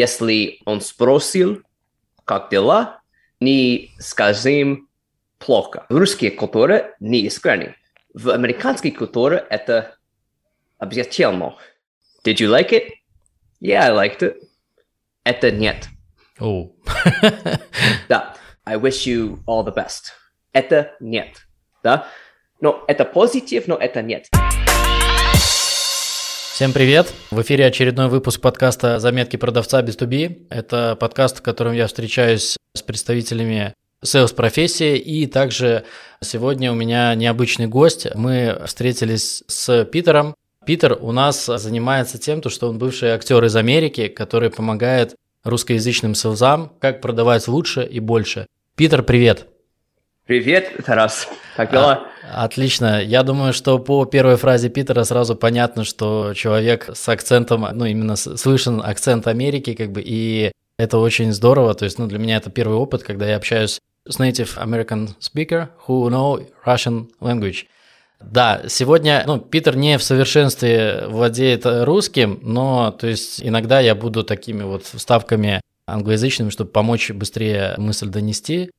Если он спросил, как дела, не скажем плохо. В русской культуре не искренне. В американской культуре это обязательно. Did you like it? Yeah, I liked it. Это нет. Oh. Да. I wish you all the best. Это нет. Да. Но это позитив, но это нет. Всем привет! В эфире очередной выпуск подкаста «Заметки продавца B2B». Это подкаст, в котором я встречаюсь с представителями сейлс-профессии, и также сегодня у меня необычный гость. Мы встретились с Питером. Питер у нас занимается тем, что он бывший актер из Америки, который помогает русскоязычным сейлзам, как продавать лучше и больше. Питер, привет! Привет, Тарас. Как дела? Отлично. Я думаю, что по первой фразе Питера сразу понятно, что человек с акцентом, именно слышен акцент Америки, и это очень здорово. То есть, для меня это первый опыт, когда я общаюсь с native American speaker who know Russian language. Да, сегодня, Питер не в совершенстве владеет русским, но, иногда я буду такими вставками англоязычными, чтобы помочь быстрее мысль донести.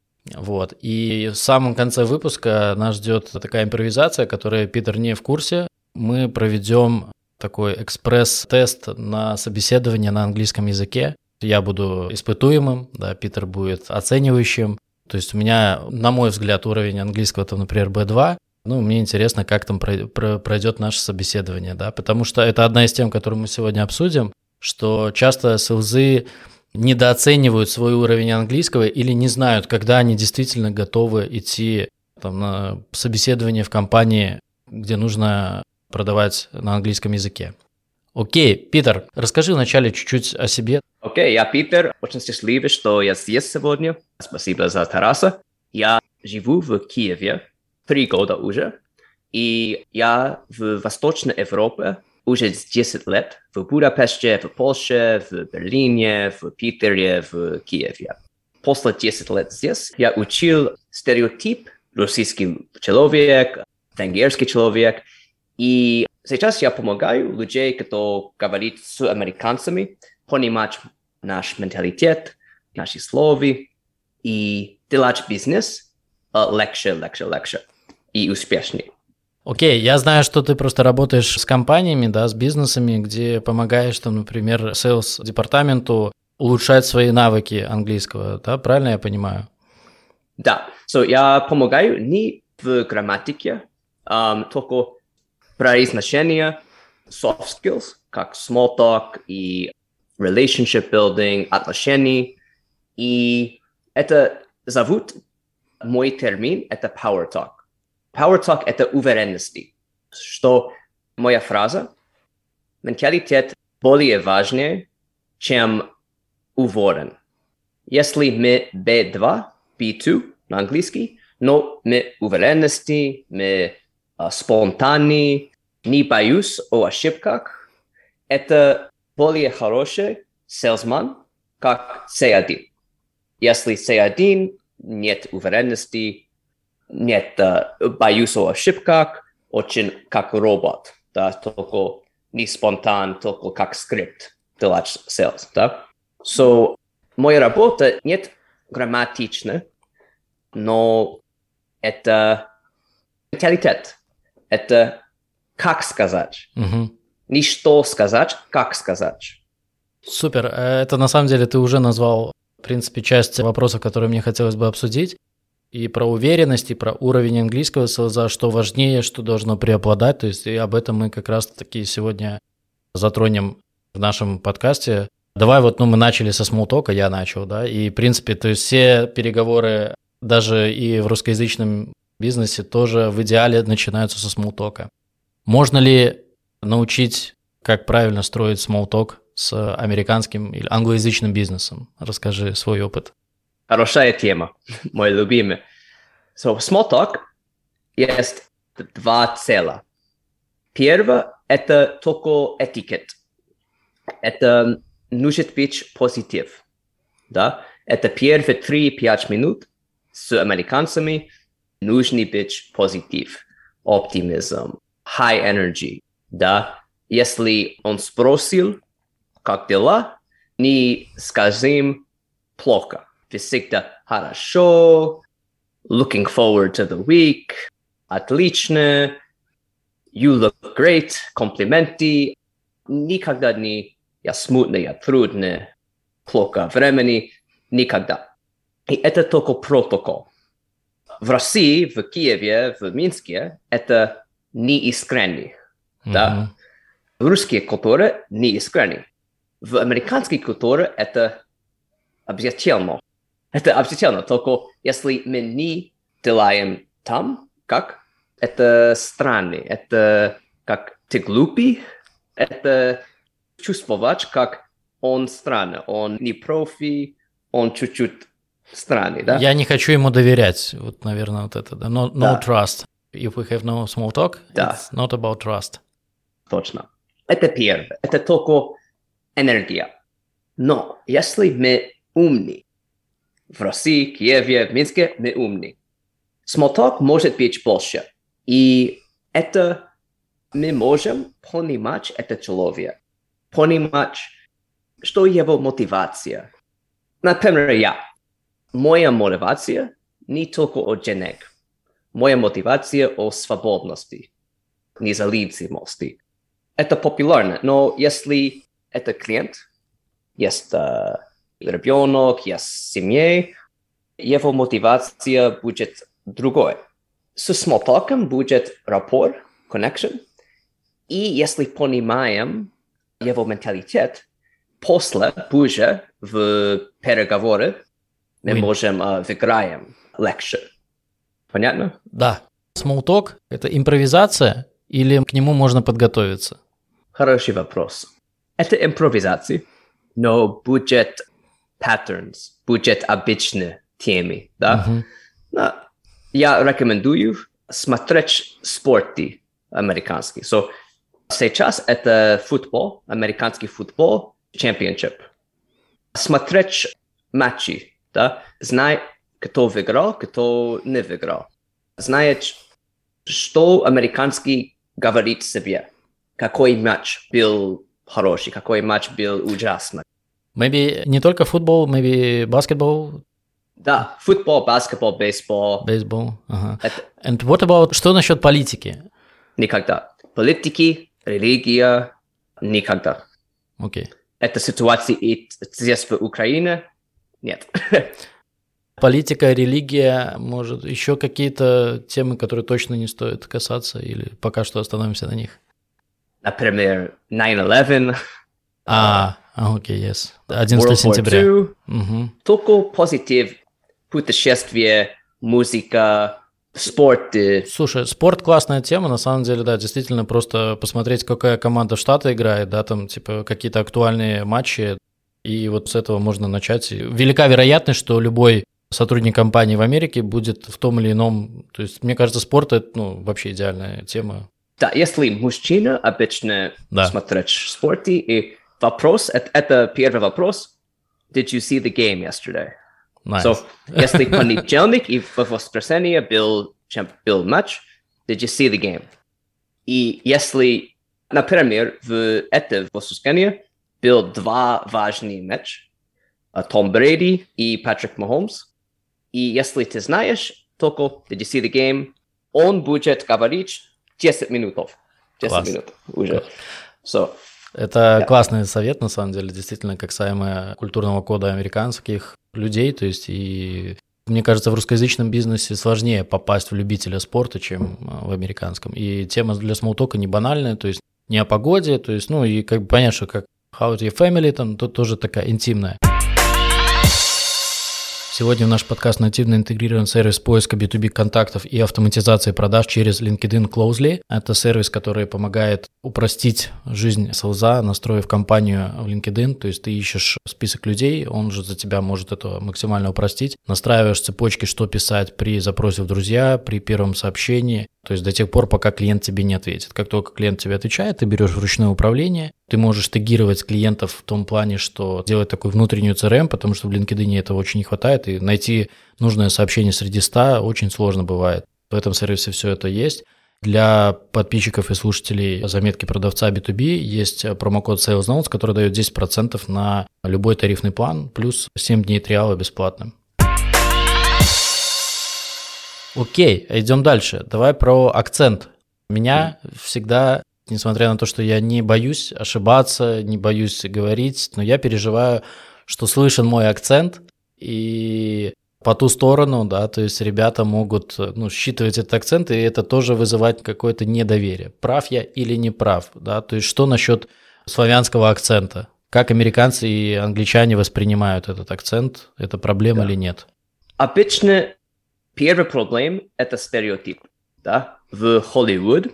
И в самом конце выпуска нас ждет такая импровизация, которая Питер не в курсе. Мы проведем такой экспресс-тест на собеседование на английском языке. Я буду испытуемым, да, Питер будет оценивающим. То есть у меня, на мой взгляд, уровень английского, например, B2. Мне интересно, как там пройдет наше собеседование, да, потому что это одна из тем, которую мы сегодня обсудим, что часто сейлзы недооценивают свой уровень английского или не знают, когда они действительно готовы идти на собеседование в компании, где нужно продавать на английском языке. Окей, Питер, расскажи вначале чуть-чуть о себе. Окей, я Питер. Очень счастлив, что я здесь сегодня. Спасибо за Тараса. Я живу в Киеве 3 года уже, и я в Восточной Европе уже 10 лет в Будапеште, в Польше, в Берлине, в Питере, в Киеве. После 10 лет здесь я учил стереотип русский человек, венгерский человек. И сейчас я помогаю людей, кто говорит с американцами, понимать наш менталитет, наши слова и делать бизнес легче и успешнее. Окей, я знаю, что ты просто работаешь с компаниями, да, с бизнесами, где помогаешь, например, sales-департаменту улучшать свои навыки английского, да, правильно я понимаю? Да, я помогаю не в грамматике, только произношение, soft skills, как small talk и relationship building, отношения, и это зовут мой термин, это Power Talk. Power Talk – это уверенность, что моя фраза «менталитет более важнее, чем уверен». Если мы B2, B2 на английский, но мы уверенности, мы спонтанны, не боюсь о ошибках, это более хороший salesman, как C1. Если C1 нет уверенности, нет, боюсь о ошибках, очень как робот, да, только не спонтан, только как скрипт для sales, да. Моя работа нет грамматична, но это менталитет, это как сказать, не что сказать, как сказать. Супер, это на самом деле ты уже назвал, в принципе, часть вопросов, которые мне хотелось бы обсудить. И про уверенность, и про уровень английского сейлза, что важнее, что должно преобладать. То есть и об этом мы как раз-таки сегодня затронем в нашем подкасте. Давай мы начали со Small Talk, я начал, да, и в принципе, все переговоры, даже и в русскоязычном бизнесе, тоже в идеале начинаются со Small Talk. Можно ли научить, как правильно строить Small Talk с американским или англоязычным бизнесом? Расскажи свой опыт. Хорошая тема, мой любимый. В Small Talk есть 2 цела. Первое – это только этикет. Это нужен быть позитив. Да? Это первые 3-5 минут с американцами нужно быть позитив, оптимизм, high energy. Да? Если он спросил, как дела, не скажем плохо. Всегда хорошо, looking forward to the week, отлично, you look great, комплименты. Никогда не я смутный, я трудный, плохо времени, никогда. И это только протокол. В России, в Киеве, в Минске это неискренне. Mm-hmm. Да? В русской культуре неискренне. В американской культуре это обязательно. Это обязательно, только если мы не делаем там, как это странно, это как ты глупый, это чувствовать, как он странный, он не профи, он чуть-чуть странный, да? Я не хочу ему доверять, вот, наверное, вот это, да? No, no trust. If we have no small talk, it's not about trust. Точно. Это первое, это только энергия. Но если мы умны, в России, Киеве, в Минске, мы умны. Small talk может быть больше. И это мы можем понимать этого человека, понимать, что его мотивация. Например, я. Моя мотивация не только о денег. Моя мотивация о свободности, независимости. Это популярно, но если это клиент, есть ребенок, есть семья, его мотивация будет другой. Со small talk'ом будет rapport, connection. И если понимаем его менталитет, после, позже, в переговорах мы можем выиграем легче. Понятно? Да. Small talk – это импровизация или к нему можно подготовиться? Хороший вопрос. Это импровизация, но будет patterns, будет обычные темы, да? Uh-huh. Но я рекомендую смотреть спорты американские. So, сейчас это футбол, американский футбол, championship. Смотреть матчи, да? Знай, кто выиграл, кто не выиграл. Знает, что американский говорит себе. Какой матч был хороший, какой матч был ужасный. Maybe не только футбол, maybe basketball. Да, футбол, баскетбол, бейсбол. Бейсбол, ага. And what about, что насчет политики? Никогда. Политики, религия, никогда. Окей. Okay. Это ситуация и здесь в Украине? Нет. Политика, религия, может, еще какие-то темы, которые точно не стоит касаться, или пока что остановимся на них? Например, 9/11. Окей, yes. 11 сентября. Угу. Только позитив, путешествие, музыка, спорт. Слушай, спорт классная тема, на самом деле, да, действительно, просто посмотреть, какая команда штата играет, да, там, типа, какие-то актуальные матчи, и вот с этого можно начать. Велика вероятность, что любой сотрудник компании в Америке будет в том или ином, то есть, мне кажется, спорт – это, ну, вообще идеальная тема. Да, если мужчина обычно смотрит спорт, и вопрос, это первый вопрос. Did you see the game yesterday? Nice. So, если понедельник и в воскресенье был матч, did you see the game? И если, например, в это воскресенье был два важных матча, Том Брэди и Патрик Махомс, и если ты знаешь только did you see the game, он будет говорить 10 минут уже. So, это классный совет, на самом деле, действительно, касаемо культурного кода американских людей, то есть, и мне кажется, в русскоязычном бизнесе сложнее попасть в любителя спорта, чем в американском, и тема для смолтока не банальная, то есть, не о погоде, то есть, ну, и как бы понятно, что как how your family, там, тут тоже такая интимная. Сегодня в наш подкаст нативно интегрирован сервис поиска B2B контактов и автоматизации продаж через LinkedIn Closely. Это сервис, который помогает упростить жизнь селза, настроив компанию в LinkedIn. То есть ты ищешь список людей, он же за тебя может это максимально упростить. Настраиваешь цепочки, что писать при запросе в друзья, при первом сообщении. То есть до тех пор, пока клиент тебе не ответит. Как только клиент тебе отвечает, ты берешь вручное управление. Ты можешь тегировать клиентов в том плане, что делать такую внутреннюю CRM, потому что в LinkedIn этого очень не хватает, и найти нужное сообщение среди 100 очень сложно бывает. В этом сервисе все это есть. Для подписчиков и слушателей заметки продавца B2B есть промокод SalesNotes, который дает 10% на любой тарифный план, плюс 7 дней триала бесплатно. Окей, идем дальше. Давай про акцент. Меня всегда, несмотря на то, что я не боюсь ошибаться, не боюсь говорить, но я переживаю, что слышен мой акцент, и по ту сторону, да, то есть ребята могут, считывать этот акцент, и это тоже вызывает какое-то недоверие. Прав я или не прав, да, то есть что насчет славянского акцента? Как американцы и англичане воспринимают этот акцент? Это проблема или нет? Обычно первый проблем – это стереотип, да. В Холливуд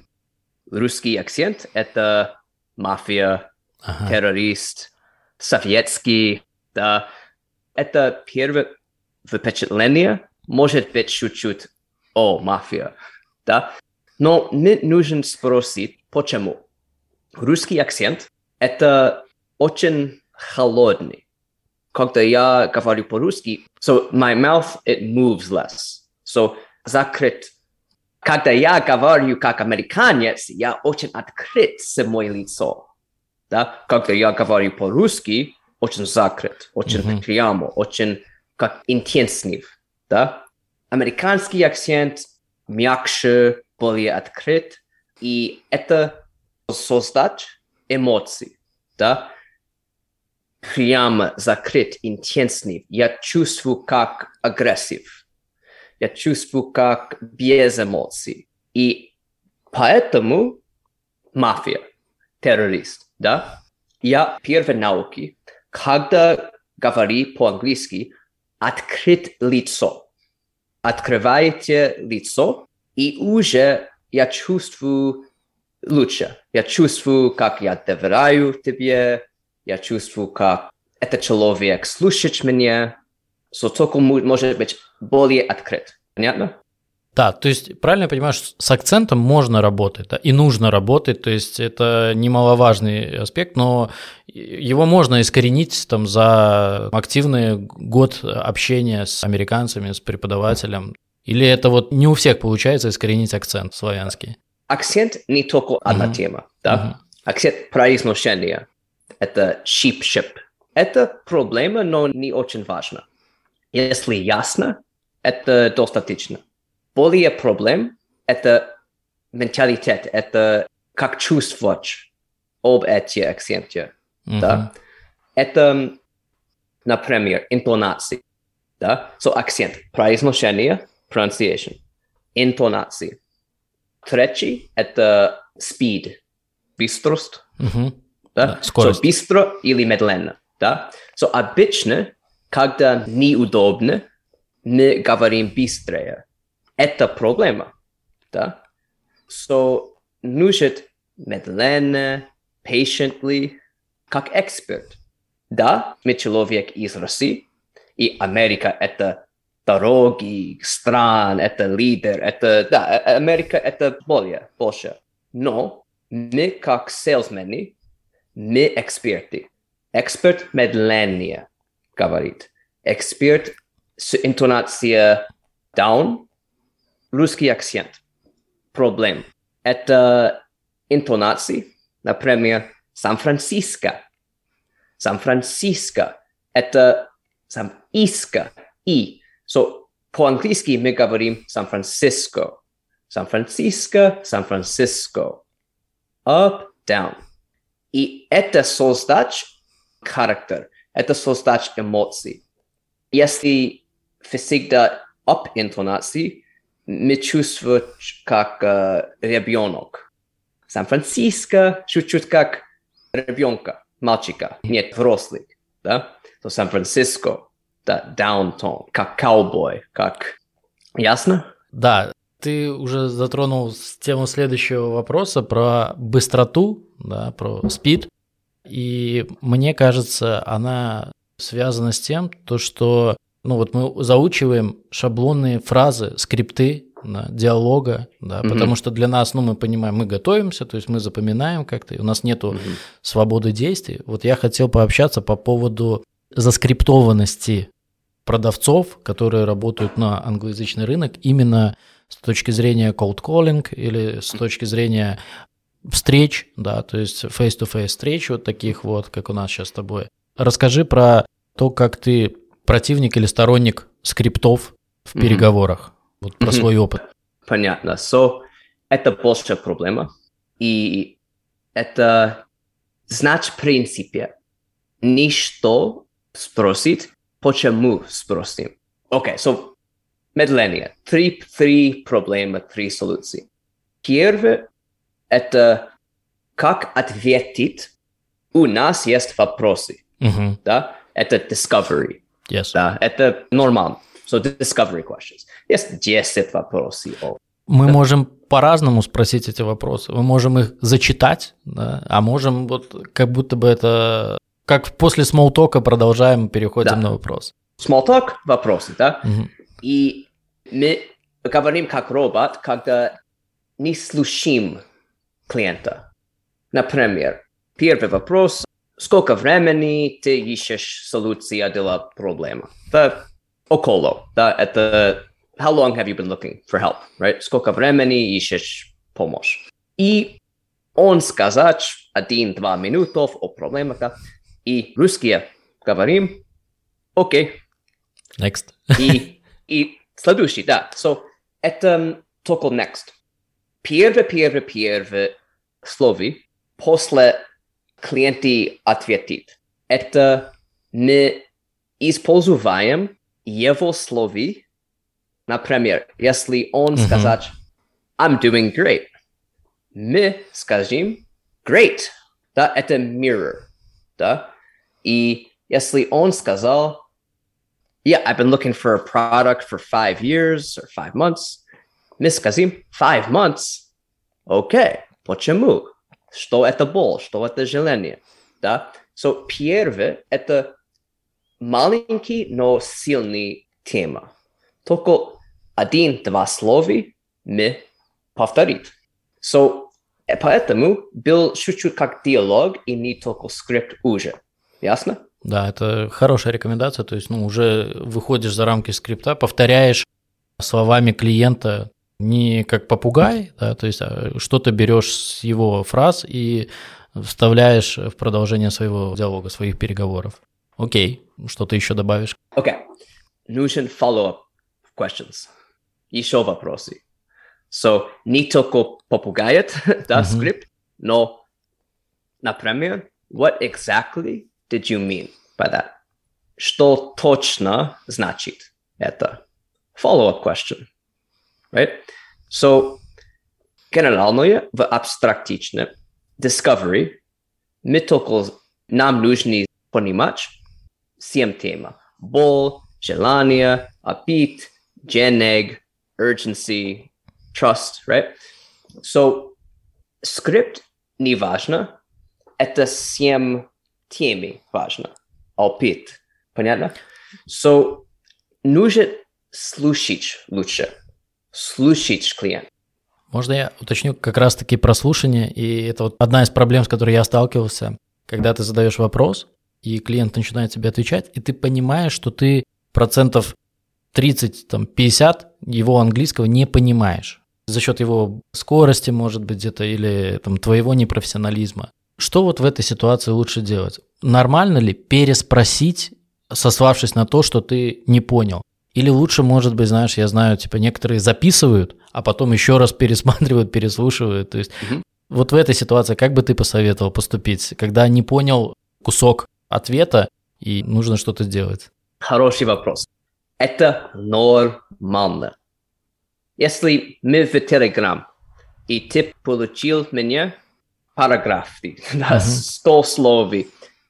русский акцент – это мафия, террорист, советский, да. Это первое впечатление, может быть чуть-чуть мафия, да. Но не нужно спросить, почему. Русский акцент – это очень холодный. Когда я говорю по-русски, so my mouth, it moves less. So, закрыт. Когда я говорю как американец, я очень открыт с моим лицом. Да? Когда я говорю по-русски, очень закрыт, очень прямо, очень как интенсивный. Да? Американский акцент мягче, более открыт, и это создать эмоции. Да? Прямо закрыт, интенсивный. Я чувствую как агрессив. Я чувствую, как без эмоций. И поэтому мафия, террорист, да? Я первой науки, когда говорю по-английски, открыть лицо. Открываете лицо, и уже я чувствую лучше. Я чувствую, как я доверяю тебе. Я чувствую, как этот человек слушает меня. Только может быть более открыт. Понятно? Да, то есть правильно я понимаю, что с акцентом можно работать, да, и нужно работать, то есть это немаловажный аспект, но его можно искоренить там, за активный год общения с американцами, с преподавателем. Или это вот не у всех получается искоренить акцент славянский? Акцент не только одна тема. Да? Акцент произношения – это щип-щип. Это проблема, но не очень важна. Если ясно, это достаточно. Более проблем – это менталитет, это как чувствовать об эти акценты. Да? Это, например, интонации. Да? So, акцент, произношение, pronunciation, интонации. Третий – это speed, быстрость. Да? Скорость. So, быстро или медленно. Да? So, обычно когда неудобно, мы говорим быстрее. Это проблема. Да? So, нужно медленно, patiently, как эксперт. Да, мы человек из России, и Америка – это дороги, стран, это лидер, это, да, Америка – это больше. Но мы, как salesmen, мы эксперты. Эксперт медленнее говорит. Эксперт с интонацией down, русский акцент. Проблем. Это интонации, например, Сан-Франциско. Сан-Франциско. Это Сан-Иска. И. So, по-английски мы говорим Сан-Франциско. Сан-Франциско, Сан-Франциско. Up, down. И это создать характер. Это создать эмоции. Если всегда up интонации, мы чувствуем как ребенок. Сан-Франциско чуть-чуть как ребенка, мальчика, нет, взрослых. Да? So, Сан-Франциско, да, downtown, как cowboy, как... Ясно? Да. Ты уже затронул тему следующего вопроса про быстроту, да, про speed. И мне кажется, она связана с тем, то, что мы заучиваем шаблонные фразы, скрипты диалога, да, потому что для нас, мы понимаем, мы готовимся, то есть мы запоминаем как-то, и у нас нету свободы действий. Вот я хотел пообщаться по поводу заскриптованности продавцов, которые работают на англоязычный рынок, именно с точки зрения cold calling или с точки зрения встреч, да, то есть face-to-face встреч вот таких вот, как у нас сейчас с тобой. Расскажи про то, как ты противник или сторонник скриптов в переговорах, вот про свой опыт. Понятно. Это большая проблема, и это значит в принципе не что спросить, почему спросим. Окей, медление. Три проблемы, три solution. Первое – это как ответить. У нас есть вопросы. Mm-hmm. Да? Это discovery. Yes. Да? Это нормально. Discovery questions. Есть 10 вопросов. Мы можем по-разному спросить эти вопросы. Мы можем их зачитать, да? А можем вот как будто бы это… Как после small talk продолжаем, переходим на вопрос. Small talk – вопросы, да? Mm-hmm. И мы говорим как робот, когда не слушаем клиента. Например, первый вопрос – сколько времени ты ищешь solution для проблемы? Это около, да, это how long have you been looking for help, right? Сколько времени ищешь помощь? И он сказал 1-2 минуты о проблемах, да? И русские говорим окей. Next. И следующий, да. Это только next. Первое слово после клиента ответит. Это мы используем его слова. Например, если он сказал I'm doing great, мы скажем great. Да, это mirror. Да? И если он сказал yeah, I've been looking for a product for 5 years or 5 months. Мы скажем 5 months. Окей, почему? Что это боль? Что это желание? Да? Первое – это маленький, но сильный тема. Только 1-2 слова мы повторим. Поэтому был чуть-чуть как диалог и не только скрипт уже. Ясно? Да, это хорошая рекомендация, то есть уже выходишь за рамки скрипта, повторяешь словами клиента не как попугай, да, то есть что-то берешь с его фраз и вставляешь в продолжение своего диалога, своих переговоров. Окей, что ты еще добавишь? Окей, нужен follow-up questions, еще вопросы. Не только попугает, да, скрипт, но, например, what exactly did you mean by that? Что точно значит это? Follow-up question. Right? Генеральное в абстрактичном discovery мы только нам нужно понимать 7 тем. Боль, желание, аппетит, денег, urgency, trust. Right? Скрипт не важно. Это 7 теме важно. Опыт. Понятно? Нужно слушать лучше. Слушать клиента. Можно я уточню как раз-таки про слушание? И это вот одна из проблем, с которой я сталкивался. Когда ты задаешь вопрос, и клиент начинает тебе отвечать, и ты понимаешь, что ты 30%, 50% его английского не понимаешь. За счет его скорости, может быть, где-то, или твоего непрофессионализма. Что вот в этой ситуации лучше делать? Нормально ли переспросить, сославшись на то, что ты не понял? Или лучше, может быть, знаешь, я знаю, некоторые записывают, а потом еще раз пересматривают, переслушивают. То есть вот в этой ситуации как бы ты посоветовал поступить, когда не понял кусок ответа и нужно что-то делать? Хороший вопрос. Это нормально. Если мы в Telegram, и ты получил меня... параграф, 100 слов.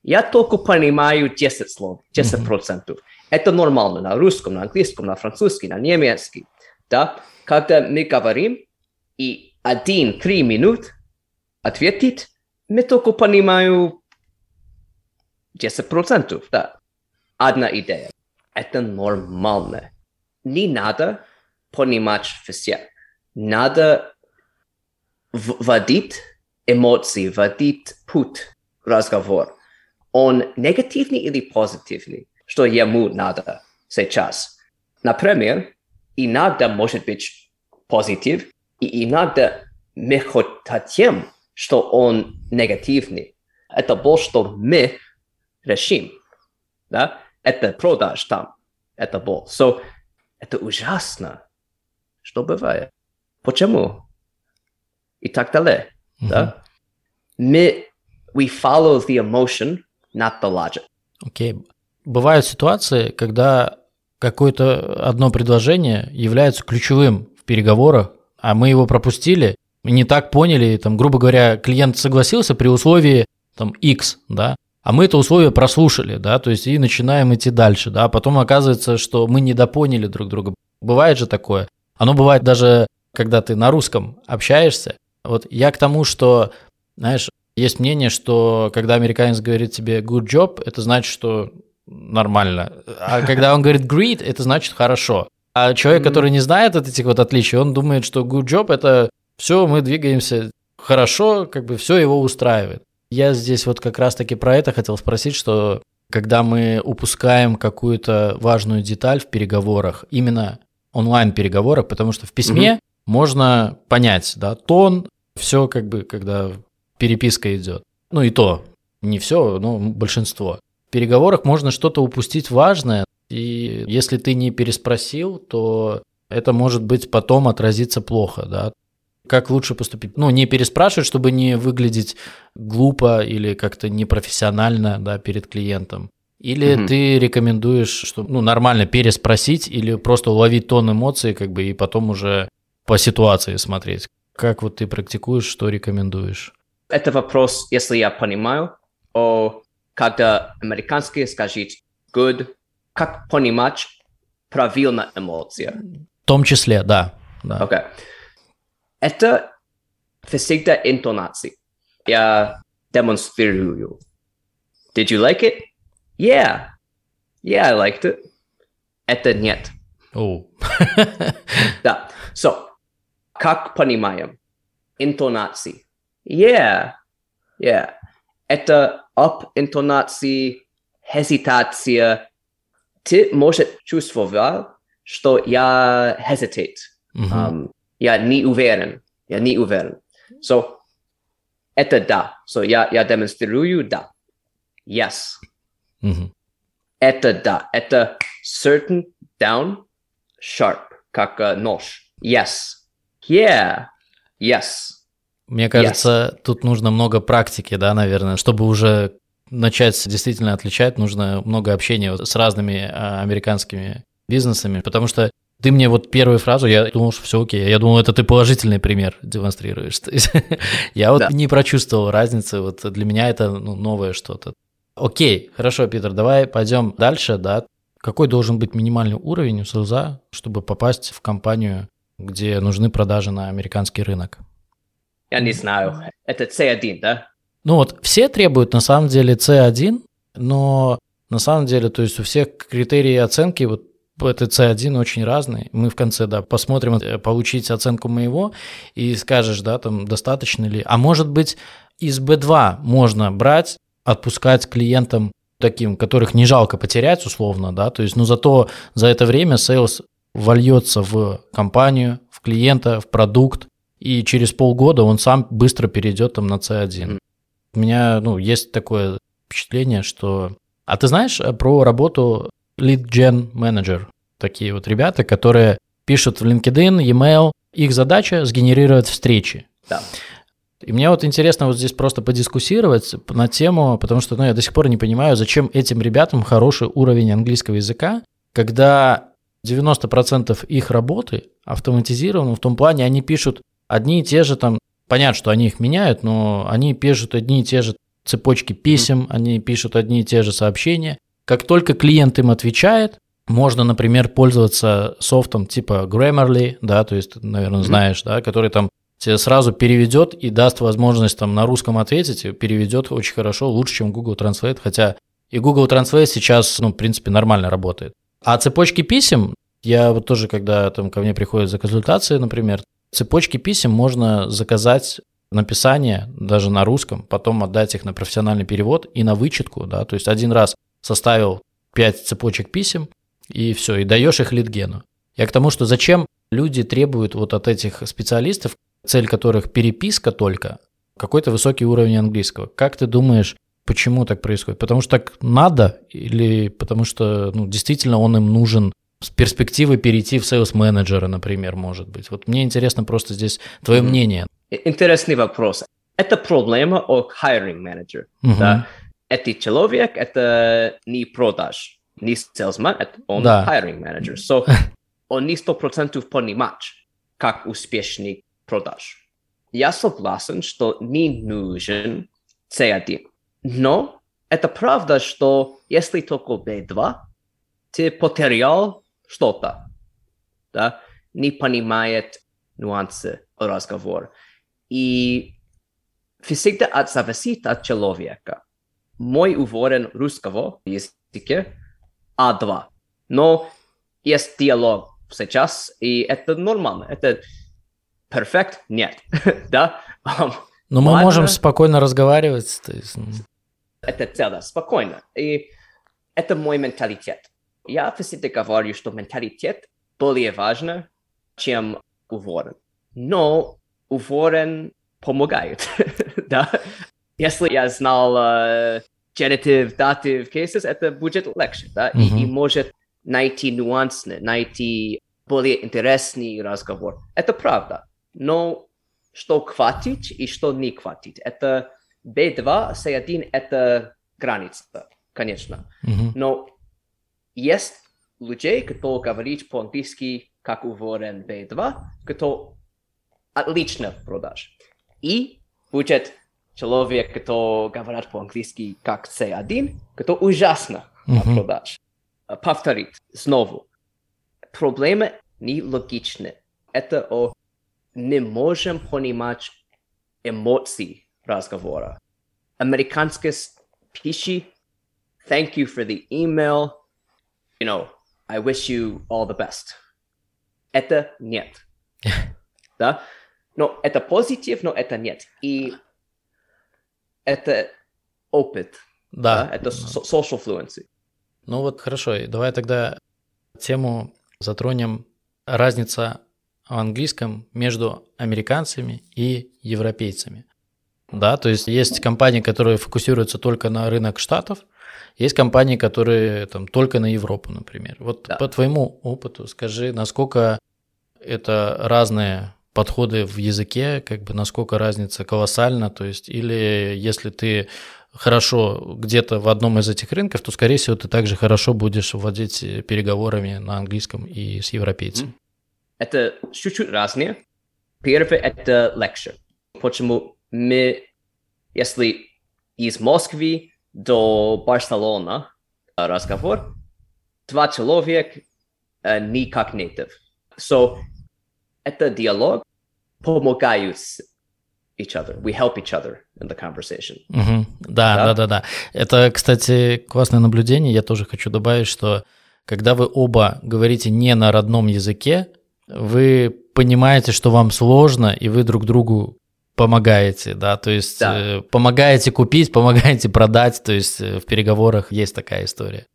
Я только понимаю 10 слов, 10%. Это нормально на русском, на английском, на французском, на немецком. Да? Когда мы говорим, и 1-3 минут ответить, мы только понимаем 10%. Да? Одна идея. Это нормально. Не надо понимать все. Надо вводить эмоции, вводит путь разговор. Он негативный или позитивный? Что ему надо сейчас? Например, иногда может быть позитив, и иногда мы хотим, что он негативный. Это то, что мы решим. Да? Это продаж там. Это боль. So, это ужасно, что бывает. Почему? И так далее. Mm-hmm. Да? We follow the emotion, not the logic. Окей. Okay. Бывают ситуации, когда какое-то одно предложение является ключевым в переговорах, а мы его пропустили, не так поняли, там, грубо говоря, клиент согласился при условии там, X, да, а мы это условие прослушали, да, то есть и начинаем идти дальше, да, а потом оказывается, что мы недопоняли друг друга. Бывает же такое. Оно бывает даже, когда ты на русском общаешься. Вот я к тому, что, знаешь, есть мнение, что когда американец говорит тебе good job, это значит, что нормально. А когда он говорит great, это значит хорошо. А человек, который не знает от этих вот отличий, он думает, что good job – это все, мы двигаемся хорошо, как бы все его устраивает. Я здесь вот как раз-таки про это хотел спросить, что когда мы упускаем какую-то важную деталь в переговорах, именно онлайн-переговорах, потому что в письме можно понять, да, тон, все как бы, когда переписка идет. Ну и то, не все, но большинство. В переговорах можно что-то упустить важное, и если ты не переспросил, то это может быть потом отразиться плохо, да. Как лучше поступить? Ну, не переспрашивать, чтобы не выглядеть глупо или как-то непрофессионально, да, перед клиентом. Или ты рекомендуешь, что, ну, нормально переспросить или просто уловить тон эмоций, как бы, и потом уже по ситуации смотреть. Как вот ты практикуешь, что рекомендуешь? Это вопрос, если я понимаю, о когда американский скажет good, как понимать правильно эмоции? В том числе, да. Окей. Okay. Это всегда интонация. Я демонстрирую. Did you like it? Yeah. Yeah, I liked it. Это нет. Oh. Да. So, как понимаем? Интонации. Yeah. Yeah. Это up интонации, hesitation. Ты можешь чувствовать, что я hesitate. Я не уверен. So, это да. So, я демонстрирую да. Yes. Это да. Это certain, down, sharp, как нож. Yes. Yeah. Yes. Мне кажется, тут нужно много практики, да, наверное, чтобы уже начать действительно отличать, нужно много общения с разными американскими бизнесами, потому что ты мне вот первую фразу, я думал, что все окей. Я думал, это ты положительный пример демонстрируешь. Я вот не прочувствовал разницы. Вот для меня это новое что-то. Окей, хорошо, Питер, давай пойдем дальше. Да. Какой должен быть минимальный уровень у СЛЗа, чтобы попасть в компанию, где нужны продажи на американский рынок? Я не знаю. Это С1, да? Ну вот все требуют на самом деле С1, но на самом деле, то есть у всех критерии оценки вот это C1 очень разный. Мы в конце, да, посмотрим, получить оценку моего, и скажешь, да, там, достаточно ли. А может быть, из B2 можно брать, отпускать клиентам таким, которых не жалко потерять, условно, да, то есть, но зато за это время sales вольется в компанию, в клиента, в продукт, и через полгода он сам быстро перейдет там на C1. У меня, ну, есть такое впечатление, что... А ты знаешь про работу... Lead-gen менеджер. Такие вот ребята, которые пишут в LinkedIn, e-mail. Их задача – сгенерировать встречи. Да. И мне вот интересно вот здесь просто подискуссировать на тему, потому что, ну, я до сих пор не понимаю, зачем этим ребятам хороший уровень английского языка, когда 90% их работы автоматизированы в том плане, они пишут одни и те же там, понятно, что они их меняют, но они пишут одни и те же цепочки писем, они пишут одни и те же сообщения. Как только клиент им отвечает, можно, например, пользоваться софтом типа Grammarly, да, то есть, наверное, знаешь, да, который там тебе сразу переведет и даст возможность там на русском ответить, и переведет очень хорошо, лучше, чем Google Translate, хотя и Google Translate сейчас, ну, в принципе, нормально работает. А цепочки писем, я вот тоже, когда там ко мне приходят за консультацией, например, цепочки писем можно заказать написание даже на русском, потом отдать их на профессиональный перевод и на вычетку, да, то есть один раз составил 5 цепочек писем, и все, и даешь их лидгену. Я к тому, что зачем люди требуют вот от этих специалистов, цель которых переписка только, какой-то высокий уровень английского. Как ты думаешь, почему так происходит? Потому что так надо или потому что действительно он им нужен с перспективы перейти в сейлс-менеджера, например, может быть? Вот мне интересно просто здесь твое мнение. Интересный вопрос. Это проблема о hiring manager. Да? Это человек, это не продаж, не salesman, это он hiring manager. So, он не 100% понимает, как успешный продаж. Я согласен, что не нужен C1. Но это правда, что если только B2, ты потерял что-то, да? Не понимает нюансы разговора. И всегда зависит от человека. Мой уровень русского языка А2. Но есть диалог сейчас, и это нормально. Это перфект? Нет. Да? Но мы можем спокойно разговаривать. То есть... Это целое, спокойно. И это мой менталитет. Я всегда говорю, что менталитет более важен, чем уровень. Но уровень помогает. Да? Если я знал genitive, dative cases, это будет легче, да? И может найти нюансы, найти более интересный разговор. Это правда. Но что хватит и что не хватит. Это B2, C1 – это граница, конечно. Но есть людей, кто говорит по-английски как уровень B2, кто отлично продаж. И будет человек, кто говорит по-английски как C1, кто ужасно продаж. Повторить снова. Проблема нелогична. Это не можем понимать эмоции разговора. Американская пищи, thank you for the email, I wish you all the best. Это нет. Да? Но это позитив, но это нет. И это опыт. Да. Это social fluency. Хорошо, давай тогда тему затронем. Разница в английском между американцами и европейцами. Да, то есть компании, которые фокусируются только на рынок штатов, есть компании, которые там только на Европу, например. По твоему опыту скажи, насколько это разные подходы в языке, насколько разница колоссальна, то есть или если ты хорошо где-то в одном из этих рынков, то, скорее всего, ты также хорошо будешь владеть переговорами на английском и с европейцем. Это чуть-чуть разные. Первое – это lecture. Почему мы, если из Москвы до Барселоны разговор, два человека не как native. So, это диалог, помогают each other. We help each other in the conversation. Да. Это, кстати, классное наблюдение. Я тоже хочу добавить, что когда вы оба говорите не на родном языке, вы понимаете, что вам сложно, и вы друг другу помогаете, да, то есть помогаете купить, помогаете продать, то есть в переговорах есть такая история.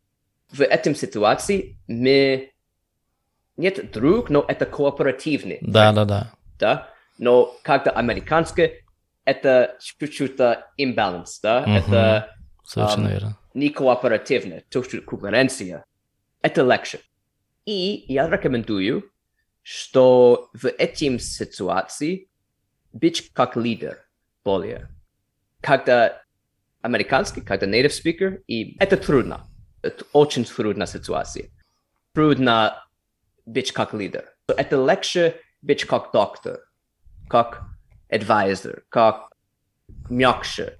В этой ситуации мы нет друг, но это кооперативный. Да. Но как-то американское, это чуть-чуть имбаланс, да? Это совершенно верно. Не кооперативно, чуть-чуть конкуренция. Это легче. И я рекомендую, что в этой ситуации быть как лидер более. Когда американский, когда native speaker, и это трудно. Это очень трудная ситуация. Трудно быть как лидер. Это легче быть как доктор, как адвайзер, как мягче.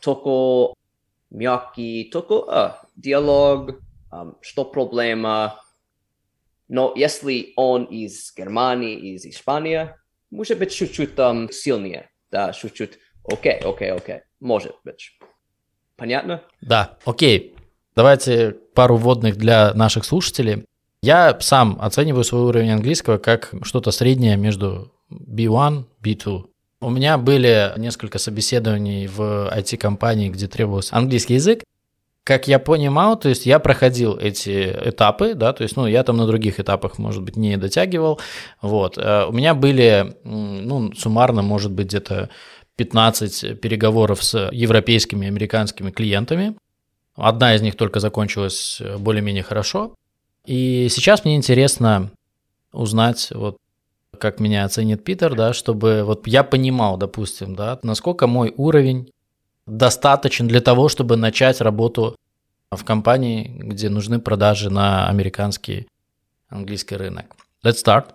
Только мягкий, только диалог, что проблема. Но если он из Германии, из Испании, может быть чуть-чуть сильнее. Да, чуть-чуть. Окей. Может быть. Понятно? Да, окей. Давайте пару вводных для наших слушателей. Я сам оцениваю свой уровень английского как что-то среднее между B1, B2. У меня были несколько собеседований в IT-компании, где требовался английский язык, как я понимал, то есть я проходил эти этапы, да, то есть, ну, я там на других этапах, может быть, не дотягивал, вот. У меня были, ну, суммарно, может быть, где-то 15 переговоров с европейскими и американскими клиентами. Одна из них только закончилась более-менее хорошо. И сейчас мне интересно узнать, вот, как меня оценит Питер, да, чтобы вот я понимал, допустим, да, насколько мой уровень достаточен для того, чтобы начать работу в компании, где нужны продажи на американский, английский рынок. Let's start.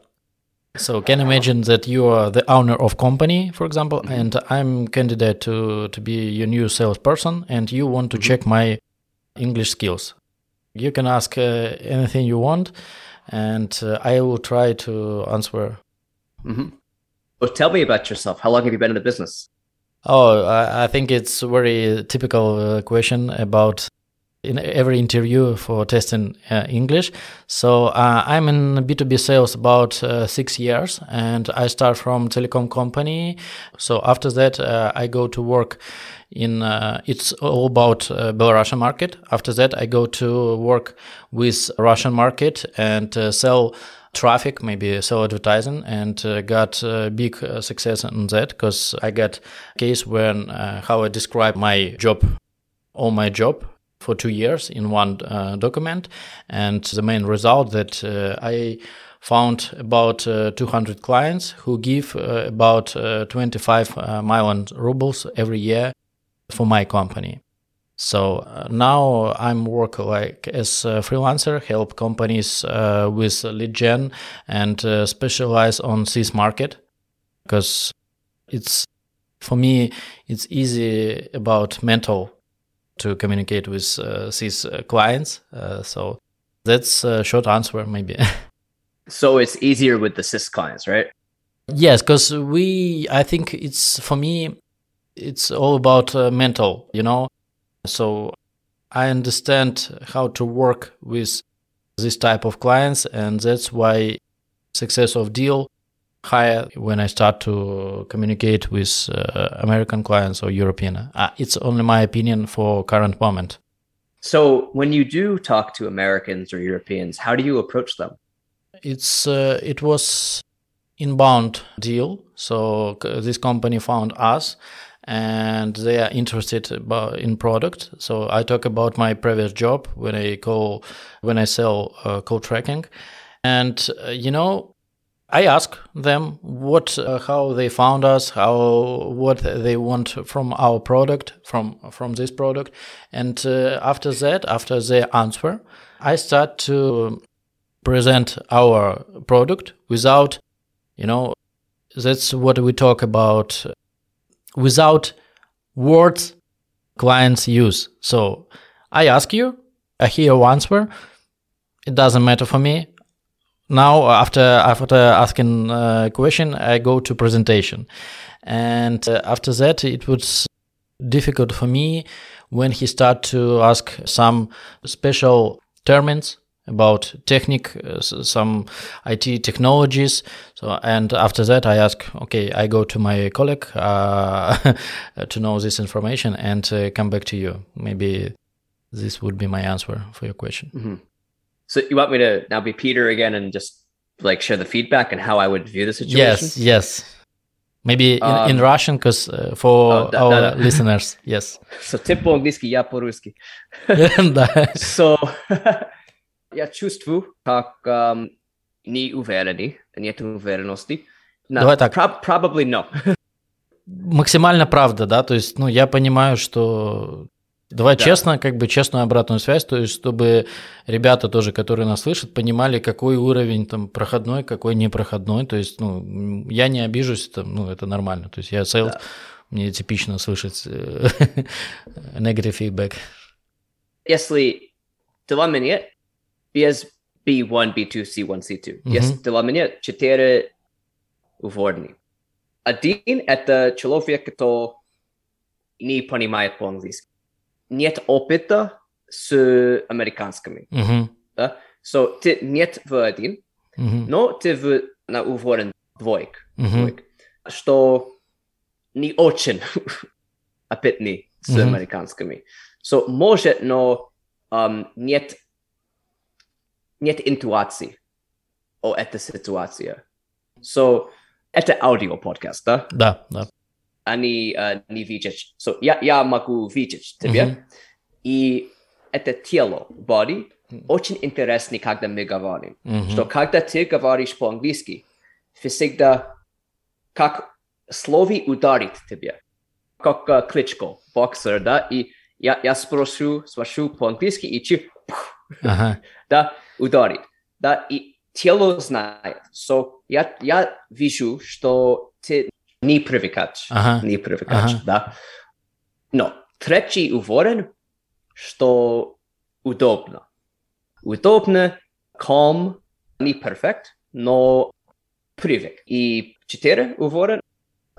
So can you imagine that you are the owner of company, for example, and I'm candidate to be your new salesperson, and you want to check my English skills. You can ask anything you want, and I will try to answer. Mm-hmm. Well, tell me about yourself. How long have you been in the business? Oh, I think it's a very typical question about in every interview for testing English. So I'm in B2B sales about 6 years, and I start from telecom company. So after that, I go to work in, it's all about Belarusian market. After that, I go to work with Russian market and sell traffic, maybe sell advertising, and got big success on that, because I got case when how I describe my job, all my job for 2 years in one document, and the main result that I found about 200 clients who give about 25 million rubles every year for my company. So now I'm work like as a freelancer, help companies with lead gen, and specialize on this market, because it's, for me, it's easy about mental to communicate with these clients. So that's a short answer, maybe. So it's easier with the CIS clients, right? Yes, because I think it's, for me, it's all about mental, you know? So I understand how to work with this type of clients, and that's why success of deal higher when I start to communicate with American clients or European. It's only my opinion for current moment. So when you do talk to Americans or Europeans, how do you approach them? It was inbound deal. So this company found us, and they are interested in product. So I talk about my previous job when I sell call tracking, and you know, I ask them what how they found us, what they want from our product, from this product, and after that, after their answer, I start to present our product without, you know, that's what we talk about. Without words clients use. So I ask you, I hear your answer. It doesn't matter for me. Now, after asking a question, I go to presentation. And after that, it was difficult for me when he started to ask some special terms about technique, some IT technologies. So, and after that, I ask, okay, I go to my colleague to know this information and come back to you. Maybe this would be my answer for your question. Mm-hmm. So you want me to now be Peter again and just like share the feedback and how I would view the situation? Yes, yes. Maybe in Russian, because for our listeners, yes. So ты по-английски, я по-русски. So... Я чувствую, как не уверены, нет уверенности. No, давай так. Probably no. Максимально правда, да, то есть, ну, я понимаю, что... Давай да. Честно, как бы честную обратную связь, то есть, чтобы ребята тоже, которые нас слышат, понимали, какой уровень там проходной, какой непроходной, то есть, ну, я не обижусь, там, ну, это нормально, то есть, я sales, да. Мне типично слышать negative feedback. Если для меня... Без B1, B2, C1, C2. Есть для меня 4 уровня. Один – это человек, кто не понимает по-английски. Нет опыта с американскими. Mm-hmm. Да? So, ты нет в один, но ты на уровне двойк. Что не очень опытный с американскими. может, но нет интуиции о этой ситуации. Это аудиоподкаст, да? Да, да. Они не видят. Я могу видеть тебя. Mm-hmm. И это тело, body, очень интересно, когда мы говорим. Mm-hmm. Что когда ты говоришь по-английски, всегда как слово ударит тебя. Как кличко, боксер, да? И я спрошу по-английски, и ты да, ударит. Да, и тело знает. Я вижу, что ты не привыкаешь, да. Но третий уровень, что удобно. Удобно, calm, не перфект, но привык. И четыре уровень,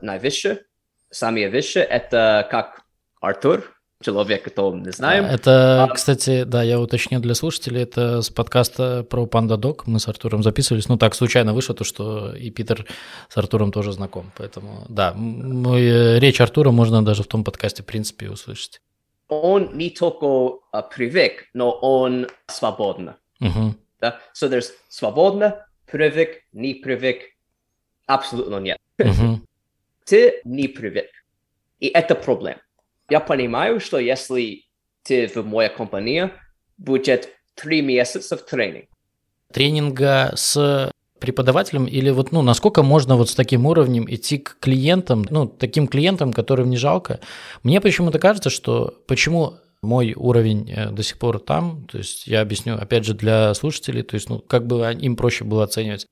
наивысшее, самое высшее, это как Артур. Человек, которого мы не знаем. Это, кстати, да, я уточню для слушателей, это с подкаста про PandaDoc. Мы с Артуром записывались. Так случайно вышло то, что и Питер с Артуром тоже знаком. Поэтому, да, речь Артура можно даже в том подкасте, в принципе, услышать. Он не только привык, но он свободно. Uh-huh. Да? There's свободно, привык, не привык. Абсолютно нет. Uh-huh. Ты не привык. И это проблема. Я понимаю, что если ты в моей компании, будет 3 месяца тренинга. Тренинга с преподавателем или насколько можно с таким уровнем идти к клиентам, таким клиентам, которым не жалко. Мне почему-то кажется, почему мой уровень до сих пор там, то есть я объясню, опять же, для слушателей, то есть как бы им проще было оценивать.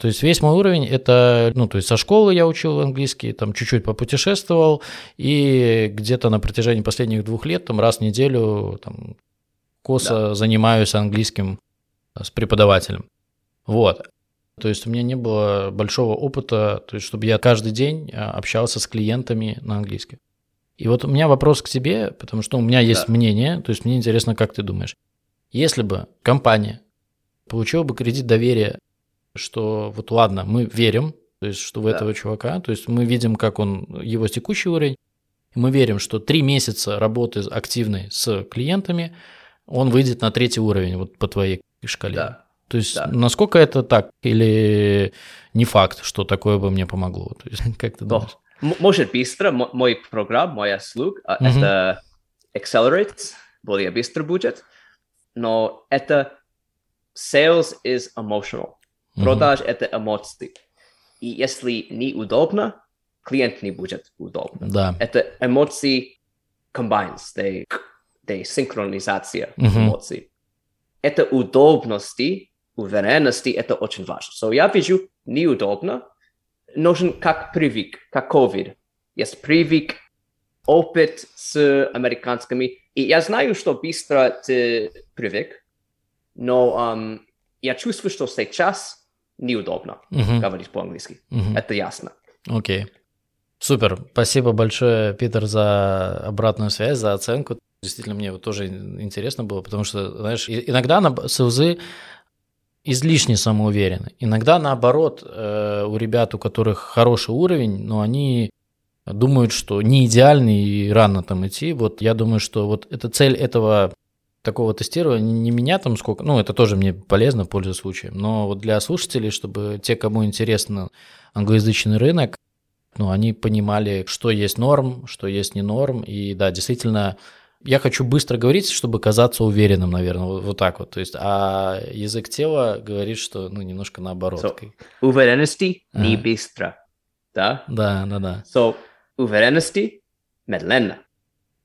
То есть весь мой уровень это, со школы я учил английский, там чуть-чуть попутешествовал, и где-то на протяжении последних 2 лет, там раз в неделю там, занимаюсь английским с преподавателем. То есть у меня не было большого опыта, то есть чтобы я каждый день общался с клиентами на английском. И у меня вопрос к тебе, потому что у меня есть мнение, то есть мне интересно, как ты думаешь. Если бы компания получила бы кредит доверия, что ладно, мы верим, то есть, что в этого чувака, то есть мы видим, как его текущий уровень, мы верим, что 3 месяца работы активной с клиентами, он выйдет на 3-й уровень по твоей шкале. Да. То есть насколько это так, или не факт, что такое бы мне помогло? То есть, как ты думаешь? Может быстро, мой программ, моя слуг, это accelerate, более быстро будет, но это sales is emotional. Продаж – это эмоции. И если неудобно, клиент не будет удобно. Да. Это эмоции combines, синхронизация эмоций. Это удобности, уверенности – это очень важно. Я вижу, неудобно, нужен как привык, как COVID. Есть привык, опыт с американскими. И я знаю, что быстро ты привык, но я чувствую, что сейчас неудобно говорить по-английски. Это ясно. Окей. Супер. Спасибо большое, Питер, за обратную связь, за оценку. Действительно, мне тоже интересно было, потому что, знаешь, иногда СЛЗы излишне самоуверены. Иногда, наоборот, у ребят, у которых хороший уровень, но они думают, что не идеальны и рано там идти. Я думаю, что эта цель этого такого тестирования, не меня там сколько, это тоже мне полезно, пользуясь случаем, но для слушателей, чтобы те, кому интересен англоязычный рынок, они понимали, что есть норм, что есть не норм, и да, действительно, я хочу быстро говорить, чтобы казаться уверенным, наверное, так. То есть, а язык тела говорит, что, немножко наоборот. Уверенности не быстро, да? Да. Уверенности медленно.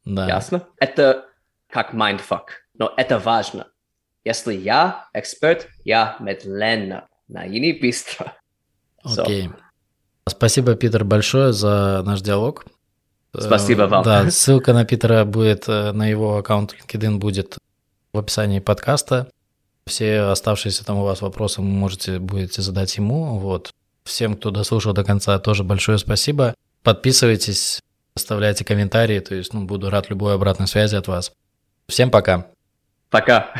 Да. Ясно? Это как mindfuck, но это важно. Если я эксперт, я медленно, и не быстро. Окей. Спасибо, Питер, большое за наш диалог. Спасибо вам. Да, ссылка на Питера будет, на его аккаунт LinkedIn будет в описании подкаста. Все оставшиеся там у вас вопросы вы будете задать ему. Всем, кто дослушал до конца, тоже большое спасибо. Подписывайтесь, оставляйте комментарии, то есть, буду рад любой обратной связи от вас. Всем пока. Пока.